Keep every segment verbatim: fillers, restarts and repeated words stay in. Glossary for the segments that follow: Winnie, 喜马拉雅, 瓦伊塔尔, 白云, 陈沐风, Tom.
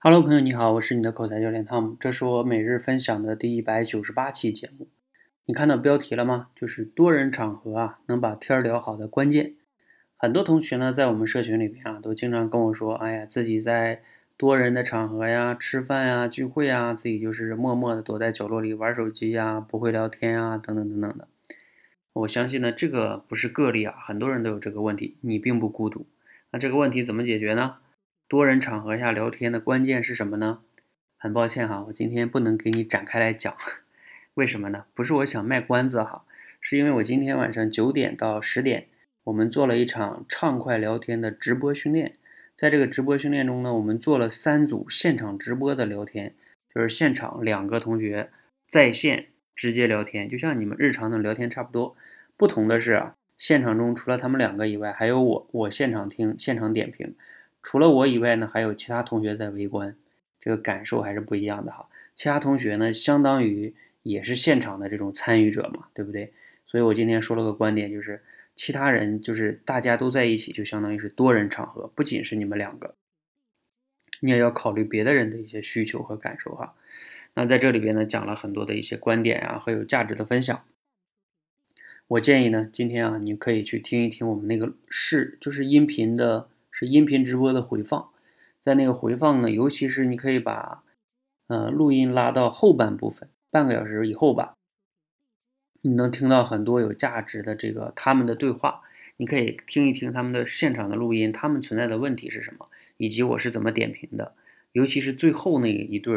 Hello， 朋友你好，我是你的口才教练 Tom， 这是我每日分享的第一百九十八期节目。你看到标题了吗？就是多人场合啊，能把天聊好的关键。很多同学呢，在我们社群里面啊，都经常跟我说，哎呀，自己在多人的场合呀、吃饭呀、聚会呀，自己就是默默的躲在角落里玩手机呀、不会聊天啊，等等等等的。我相信呢，这个不是个例啊，很多人都有这个问题，你并不孤独。那这个问题怎么解决呢？多人场合下聊天的关键是什么呢？很抱歉哈，我今天不能给你展开来讲，为什么呢？不是我想卖关子哈，是因为我今天晚上九点到十点，我们做了一场畅快聊天的直播训练。在这个直播训练中呢，我们做了三组现场直播的聊天，就是现场两个同学在线直接聊天，就像你们日常的聊天差不多。不同的是啊，现场中除了他们两个以外，还有我，我现场听，现场点评。除了我以外呢，还有其他同学在围观，这个感受还是不一样的哈。其他同学呢，相当于也是现场的这种参与者嘛，对不对？所以我今天说了个观点，就是其他人就是大家都在一起，就相当于是多人场合，不仅是你们两个，你也要考虑别的人的一些需求和感受哈。那在这里边呢，讲了很多的一些观点啊和有价值的分享。我建议呢，今天啊，你可以去听一听我们那个是就是音频的。是音频直播的回放，在那个回放呢，尤其是你可以把呃录音拉到后半部分，半个小时以后吧，你能听到很多有价值的这个他们的对话，你可以听一听他们的现场的录音，他们存在的问题是什么，以及我是怎么点评的，尤其是最后那一对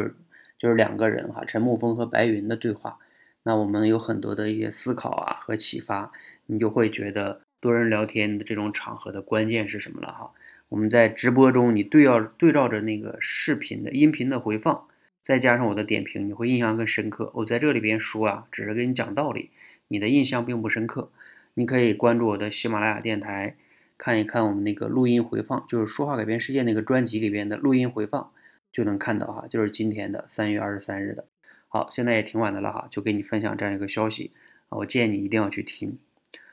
就是两个人哈，陈沐风和白云的对话，那我们有很多的一些思考啊和启发，你就会觉得多人聊天的这种场合的关键是什么了哈。我们在直播中，你对要对照着那个视频的音频的回放，再加上我的点评，你会印象更深刻。我在这里边说啊，只是给你讲道理，你的印象并不深刻。你可以关注我的喜马拉雅电台，看一看我们那个录音回放，就是说话改变世界那个专辑里边的录音回放，就能看到哈，就是今天的三月二十三日的。好，现在也挺晚的了哈，就给你分享这样一个消息啊，我建议你一定要去听。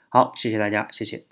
好，谢谢大家，谢谢。